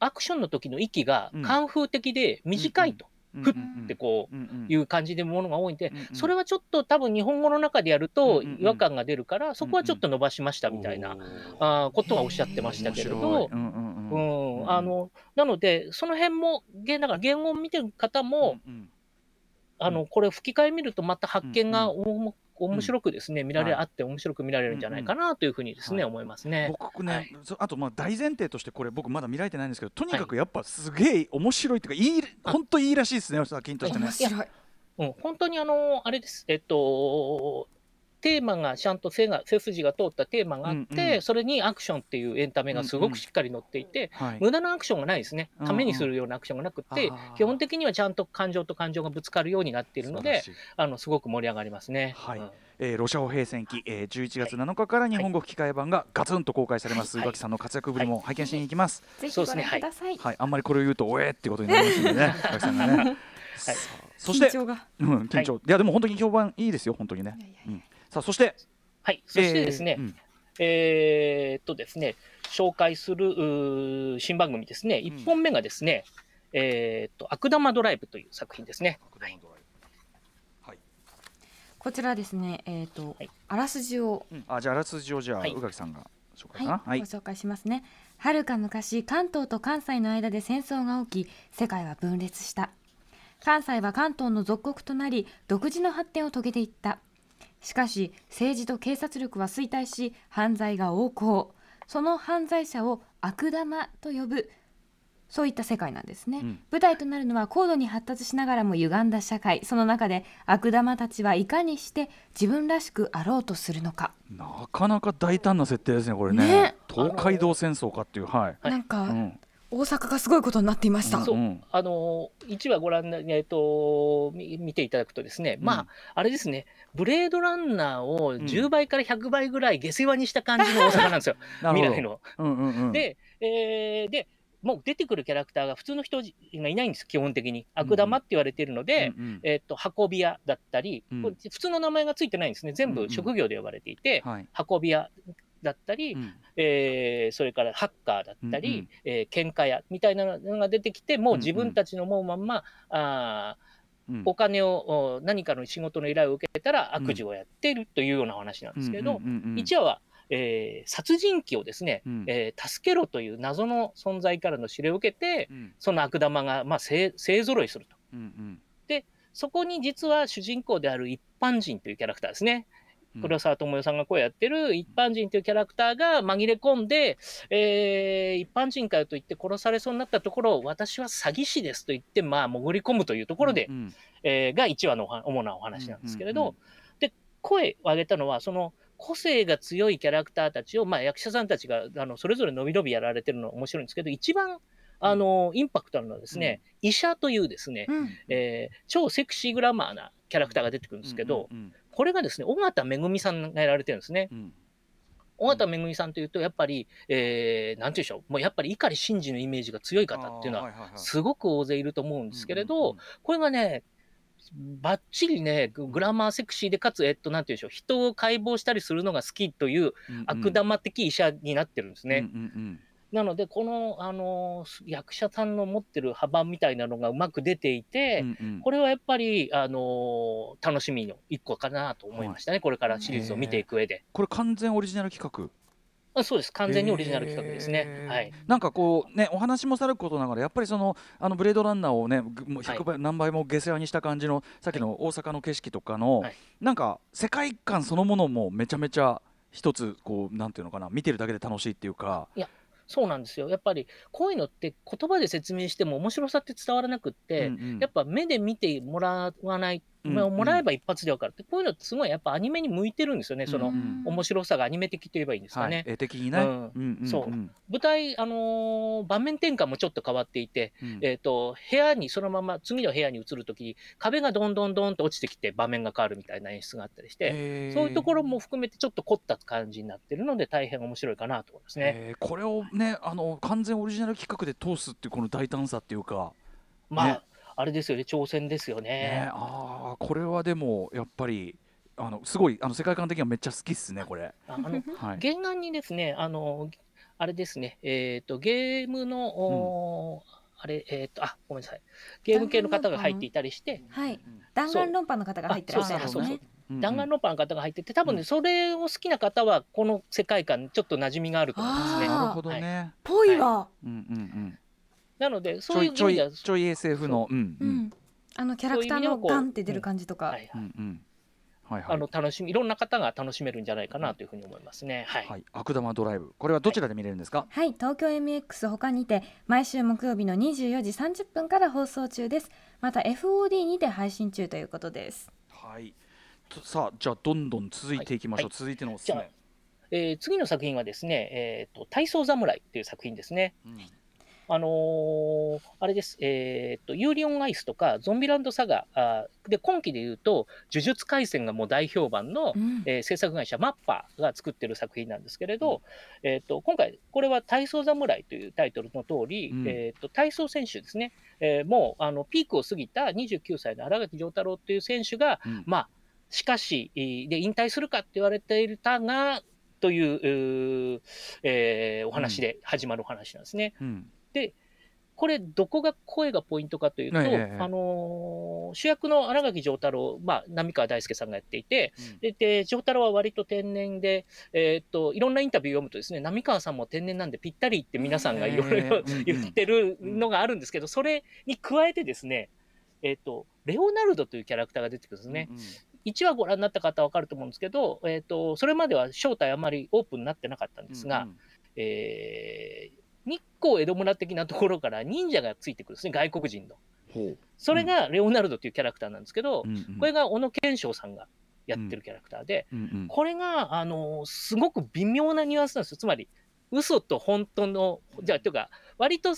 アクションの時の息がカンフー的で短いと、うん、ふってこういう感じでものが多いんで、うん、それはちょっと多分日本語の中でやると違和感が出るから、うん、そこはちょっと伸ばしましたみたいな、うん、ことはおっしゃってましたけれど、うん、なのでその辺もだから言語を見てる方も、うんうん、これ吹き替え見るとまた発見が面白くですね、うん、見られ、はい、あって面白く見られるんじゃないかなというふうにですね、はい、思いますね。僕ね、はい、あとまあ大前提としてこれ僕まだ見られてないんですけど、とにかくやっぱすげえ面白いっていうか、はい、本当にいいらしいですね作品としてね。面白い、うん、本当にあれですテーマがちゃんと背筋が通ったテーマがあって、うんうん、それにアクションっていうエンタメがすごくしっかり乗っていて、うんうん、無駄なアクションがないですね、はい、ためにするようなアクションがなくて、基本的にはちゃんと感情と感情がぶつかるようになっているので、すごく盛り上がりますね、はい。ロシア語平戦記、11月7日から日本語吹き替え版がガツンと公開されます、はい、宇垣さんの活躍ぶりも拝見しに行きます、はい、ぜひご覧ください、はい、あんまりこれを言うとおえってことになりますのでね宇垣さんがね、はい、そして緊張が、うん、緊張、はい、いやでも本当に評判いいですよ本当にね。いやいやいや、うん、さあそして、はい、そしてですね、うん、ですね紹介する新番組ですね、1本目がですね、うん悪玉ドライブという作品ですね。こちらですね、はい、あらすじを、うん、じゃああらすじをじゃあ、はい、宇垣さんが紹介かな、はい、ご紹介しますね。はるか昔、関東と関西の間で戦争が起き、世界は分裂した。関西は関東の属国となり、独自の発展を遂げていった。しかし政治と警察力は衰退し、犯罪が横行。その犯罪者を悪玉と呼ぶ、そういった世界なんですね、うん、舞台となるのは高度に発達しながらも歪んだ社会。その中で悪玉たちはいかにして自分らしくあろうとするのか。なかなか大胆な設定ですねこれ ね東海道戦争かっていう、はい、なんか、うん大阪がすごいことになっていました。そう1話ご覧、見ていただくとですね、うん、まああれですね、ブレードランナーを10倍から100倍ぐらい下世話にした感じの大阪なんですよ未来の、うんうんうん、でもう出てくるキャラクターが普通の人がいないんです基本的に。悪玉って言われているので、うんうん運び屋だったり、うん、これ普通の名前がついてないんですね、全部職業で呼ばれていて、うんうんはい、運び屋だったり、うんそれからハッカーだったり、うんうん喧嘩屋みたいなのが出てきて、もう自分たちの思うまんま、うんうん、お金を何かの仕事の依頼を受けたら悪事をやっているというような話なんですけど、一話は、殺人鬼をですね、うん助けろという謎の存在からの指令を受けて、うん、その悪玉が、まあ、勢ぞろいすると、うんうん、でそこに実は主人公である一般人というキャラクターですね、黒沢智代さんが声やってる一般人というキャラクターが紛れ込んで、一般人かよと言って殺されそうになったところを、私は詐欺師ですと言って、まあ、潜り込むというところで、うんうんが1話の主なお話なんですけれど、うんうんうん、で声を上げたのはその個性が強いキャラクターたちを、まあ、役者さんたちがそれぞれのびのびやられてるの面白いんですけど、一番インパクトあるのはですね、うん、医者というですね、うん超セクシーグラマーなキャラクターが出てくるんですけど、うんうんうん、これがですね尾形めぐみさんがやられてるんですね、うん、尾形めぐみさんというとやっぱり、なんていうんでしょう、もうやっぱり碇シンジのイメージが強い方っていうのはすごく大勢いると思うんですけれど、これがねバッチリねグラマーセクシーでかつなんていうんでしょう、人を解剖したりするのが好きという悪玉的医者になってるんですね、うんうんうん、なのでこの、役者さんの持ってる幅みたいなのがうまく出ていて、うんうん、これはやっぱり、楽しみの一個かなと思いましたね、はい、これからシリーズを見ていく上で。これ完全オリジナル企画。あ、そうです、完全にオリジナル企画ですね、はい、なんかこうねお話もさることながらやっぱりそのブレードランナーをね100倍、はい、何倍も下世話にした感じのさっきの大阪の景色とかの、はい、なんか世界観そのものもめちゃめちゃ一つこうなんていうのかな、見てるだけで楽しいっていうか。いやそうなんですよ、やっぱりこういうのって言葉で説明しても面白さって伝わらなくって、うんうん、やっぱ目で見てもらわないもらえば一発で分かるって、こういうのってすごいやっぱアニメに向いてるんですよね、その面白さがアニメ的といえばいいんですかね、はい、絵的にね、うんうんうん、そう舞台、場面転換もちょっと変わっていて、うん、部屋にそのまま次の部屋に移るときに壁がどんどんどんと落ちてきて場面が変わるみたいな演出があったりして、そういうところも含めてちょっと凝った感じになってるので大変面白いかなと思いますね、これをね完全オリジナル企画で通すっていうこの大胆さっていうか、まあ、ねあれですよね、挑戦ですよ ねあこれはでもやっぱりすごい世界観的にはめっちゃ好きっすねこれ。はい、原案にですねあれですね、ゲームの、うんあれあごめんなさい、ゲーム系の方が入っていたりして、はい、弾丸論破の方が入ってるんですよね。弾丸論破の方が入ってて多分ね、うん、それを好きな方はこの世界観ちょっと馴染みがあると思いますね。なるほどね。ぽいわ。うんうんうん。なのでそういうちょい SF の、うんうん、キャラクターのガンって出る感じとか楽しみ、いろんな方が楽しめるんじゃないかなというふうに思いますね。はいはい、悪玉ドライブ、これはどちらで見れるんですか？はい、はい、東京 MX 他にて毎週木曜日の24時30分から放送中です。また FOD にて配信中ということです。はい、さあじゃあどんどん続いていきましょう。はいはい、続いてのおすすめ、次の作品はですね、体操侍という作品ですね。うんあれです、ユーリオンアイスとかゾンビランドサガで今期でいうと呪術廻戦がもう大評判の、うん制作会社マッパーが作ってる作品なんですけれど、うん今回これは体操侍というタイトルの通り、うん体操選手ですね、もうピークを過ぎた29歳の新垣丈太郎という選手が、うん、まあしかしで引退するかって言われていたがという、お話で始まるお話なんですね。うんうんでこれどこが声がポイントかというと、主役の新垣丈太郎、まあ、浪川大輔さんがやっていて、うん、で丈太郎は割と天然で、いろんなインタビューを読むとですね、浪川さんも天然なんでぴったりって皆さんがいろいろ言ってるのがあるんですけど、それに加えてですね、レオナルドというキャラクターが出てくるんですね。うんうん1話ご覧になった方は分かると思うんですけど、それまでは正体あまりオープンになってなかったんですが、うんうん日光江戸村的なところから忍者がついてくるんですね、外国人の。それがレオナルドというキャラクターなんですけど、うんうん、これが小野賢章さんがやってるキャラクターで、うんうん、これがすごく微妙なニュアンスなんですよ。つまり嘘と本当のじゃあというか割と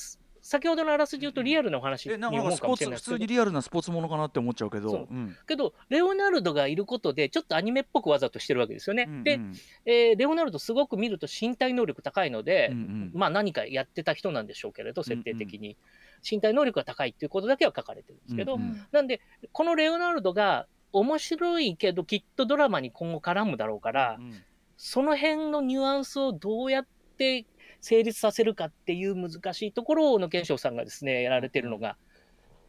先ほどのあらすじ言うとリアルなお話に思うかもしれないですけど、普通にリアルなスポーツものかなって思っちゃうけど、うん、けどレオナルドがいることでちょっとアニメっぽくわざとしてるわけですよね、うんうん、で、レオナルドすごく見ると身体能力高いので、うんうん、まあ何かやってた人なんでしょうけれど設定的に、うんうん、身体能力が高いっていうことだけは書かれてるんですけど、うんうん、なんでこのレオナルドが面白いけどきっとドラマに今後絡むだろうから、うんうん、その辺のニュアンスをどうやって成立させるかっていう難しいところを小野賢章さんがですねやられてるのが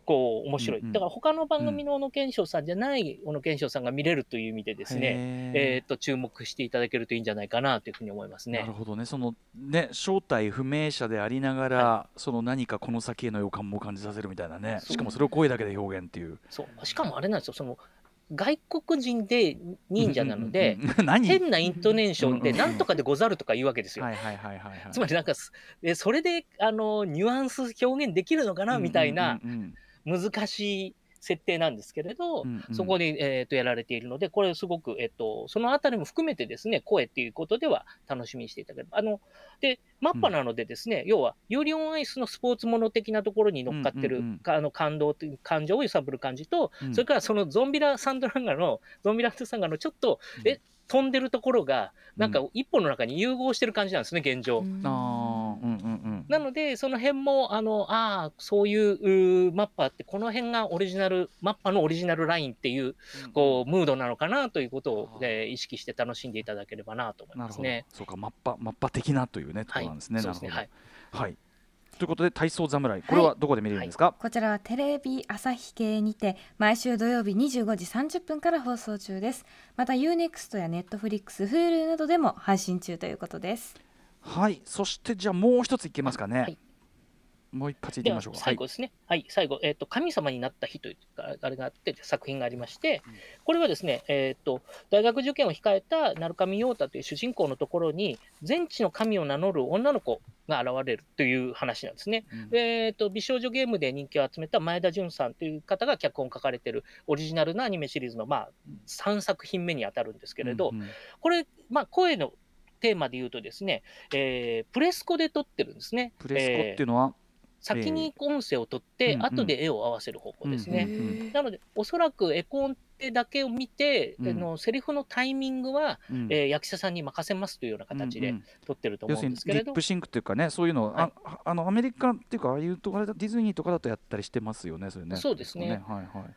こう面白い、うんうん、だから他の番組の小野賢章さんじゃない小野賢章さんが見れるという意味でですね、注目していただけるといいんじゃないかなというふうに思いますね。なるほどね。そのね正体不明者でありながら、はい、その何かこの先への予感も感じさせるみたいなね。しかもそれを声だけで表現っていう。そうしかもあれなんですよ、その外国人で忍者なので、うんうんうん、変なイントネーションでなんとかでござるとか言うわけですよ。つまりなんかそれでニュアンス表現できるのかなみたいな難しい設定なんですけれど、うんうん、そこで、やられているので、これすごく、そのあたりも含めてですね声っていうことでは楽しみにしていただければでマッパなのでですね、うん、要はユーリオンアイスのスポーツもの的なところに乗っかってる、うんうんうん、感動という感情を揺さぶる感じと、うん、それからそのゾンビランドサンガのちょっと、うん、飛んでるところがなんか一本の中に融合してる感じなんですね現状。うん、あー、うんうんうんなのでその辺もそういうマッパーってこの辺がオリジナルマッパーのオリジナルラインっていう、こうムードなのかなということを、意識して楽しんでいただければなと思いますね。そうか、マッパ的なというねところなんですね。なるほど。はい。ということで体操侍、これはどこで見れるんですか？はいはい、こちらはテレビ朝日系にて毎週土曜日25時30分から放送中です。また UNEXT や Netflix、Hulu などでも配信中ということです。はい、そしてじゃあもう一ついけますかね。はい、もう一発いきましょうか。最後ですね。はい、最後、神様になった日というあれがあって作品がありまして、これはですね、大学受験を控えた鳴神陽太という主人公のところに全知の神を名乗る女の子が現れるという話なんですね。美少女ゲームで人気を集めた前田純さんという方が脚本を書かれているオリジナルなアニメシリーズの、3作品目にあたるんですけれど、これ、声のテーマでいうとですね、プレスコで撮ってるんですね。プレスコっていうのは先に音声を取って、後で絵を合わせる方法ですね。なのでおそらく絵コンテだけを見て、セリフのタイミングは、役者さんに任せますというような形で撮ってると思うんですけれど、要するにリップシンクというかね、そういうのを、アメリカっていうか、ああいうところディズニーとかだとやったりしてますよね。それね、そうですね。はいはい。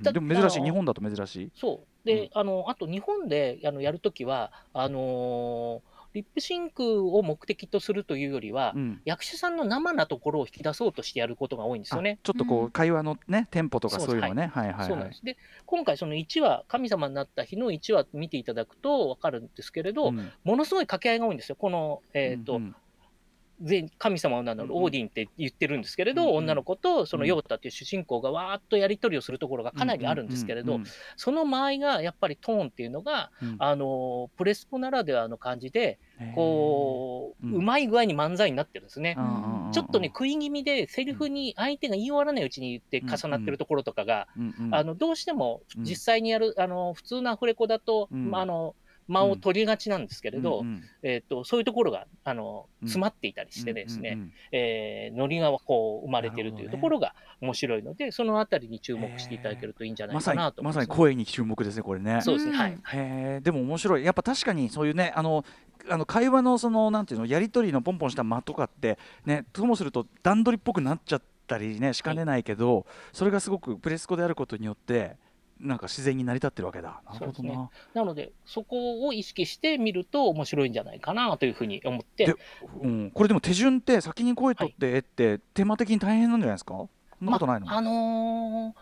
でも珍しい、日本だと珍しい。そうで、あと日本でやるときはリップシンクを目的とするというよりは、役者さんの生なところを引き出そうとしてやることが多いんですよね。ちょっとこう会話のね、テンポとかそういうのね。で今回その1話神様になった日の1話見ていただくと分かるんですけれど、ものすごい掛け合いが多いんですよ。この神様を名乗るオーディンって言ってるんですけれど、女の子とそのヨータっていう主人公がわーっとやり取りをするところがかなりあるんですけれど、その間合いがやっぱりトーンっていうのが、プレスコならではの感じでこう、うまい具合に漫才になってるんですね。ちょっとね食い気味でセリフに相手が言い終わらないうちに言って重なってるところとかが、どうしても実際にやる普通のアフレコだと、間を取りがちなんですけれど、そういうところが詰まっていたりしてですね、ノリがこう生まれてるというところが面白いので、そのあたりに注目していただけるといいんじゃないかなと思います。まさに声に注目ですね、これね。そうですね、はい。でも面白い。やっぱ確かにそういうね、会話のそのなんていうのやり取りのポンポンした間とかってね、ともすると段取りっぽくなっちゃったりねしかねないけど、それがすごくプレスコであることによってなんか自然に成り立ってるわけだ。なるほどな。ね、なのでそこを意識して見ると面白いんじゃないかなというふうに思ってで、これでも手順って先に声取って絵って、手間的に大変なんじゃないですか？そんなことないの？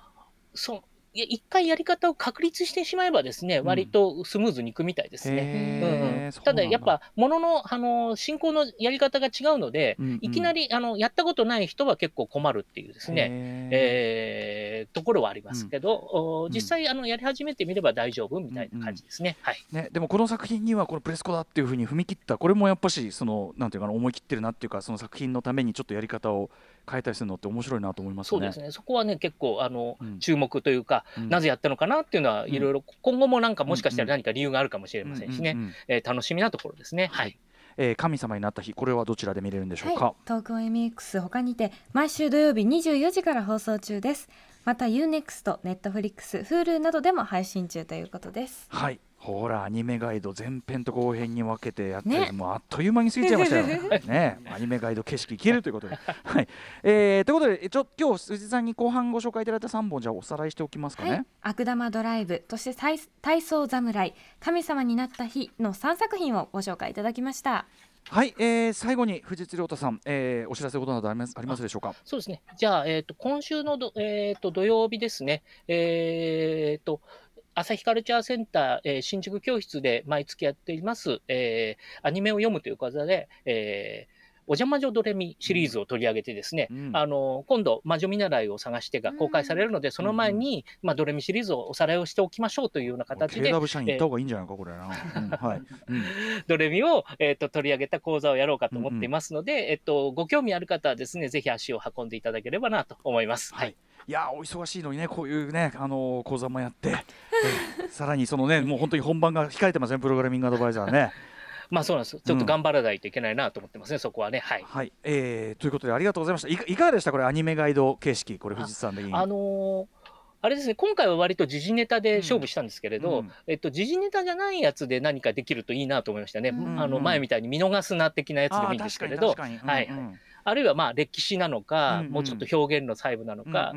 一回やり方を確立してしまえばですね、割とスムーズにいくみたいですね。ただやっぱものの進行のやり方が違うので、いきなりやったことない人は結構困るっていうですね、ところはありますけど、実際やり始めてみれば大丈夫みたいな感じですね。でもこの作品にはこのプレスコだっていうふうに踏み切った、これもやっぱしそのなんていうかな、思い切ってるなっていうか、その作品のためにちょっとやり方を変えたりするのって面白いなと思いますね。そうですね。そこはね結構注目というか、なぜやったのかなっていうのはいろいろ今後もなんかもしかしたら何か理由があるかもしれませんしね、楽しみなところですね。はい。神様になった日、これはどちらで見れるんでしょうか？東京 MX 他にて毎週土曜日24時から放送中です。また UNEXT、Netflix、Hulu などでも配信中ということです。はい。ほらアニメガイド前編と後編に分けてやって、もうあっという間に過ぎちゃいましたよね。アニメガイド景色消えるということではい、ということで今日辻さんに後半ご紹介いただいた3本じゃあおさらいしておきますかね。はい、悪玉ドライブ、そして体操侍、神様になった日の3作品をご紹介いただきました。はい。最後に藤津亮太さん、お知らせことなどありますでしょうか？そうですね。じゃあ、今週の土曜日ですね、朝日カルチャーセンター、新宿教室で毎月やっています、アニメを読むということで、おじゃまじょドレミシリーズを取り上げてですね、今度魔女見習いを探してが公開されるので、その前に、ドレミシリーズをおさらいをしておきましょうというような形で KW 社員行った方がいいんじゃないかこれなドレミを、取り上げた講座をやろうかと思っていますので、ご興味ある方はですねぜひ足を運んでいただければなと思います。はい、いやお忙しいのにねこういうね講座もやってさらにそのねもう本当に本番が控えてますね、プログラミングアドバイザーねそうなんです。ちょっと頑張らないといけないなと思ってますね、そこはね。はい、はい。ということでありがとうございました。いかがでしたこれアニメガイド形式、これ藤津さんでいい？あれですね、今回は割と時事ネタで勝負したんですけれど、時事ネタじゃないやつで何かできるといいなと思いましたね、あの前みたいに見逃すな的なやつでもいいんですけれど、あるいはまあ歴史なのか、もうちょっと表現の細部なのか、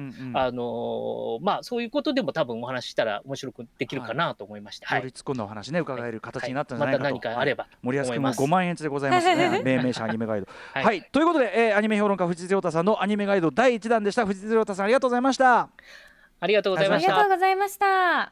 まあそういうことでも多分お話したら面白くできるかなと思いました。より突っ込んだお話ね伺える形になったんじゃないかと、また何かあれば森保君も5万円でございますね命名者アニメガイド、はい、ということで、アニメ評論家藤津亮太さんのアニメガイド第1弾でした。藤津亮太さんありがとうございました。ありがとうございました。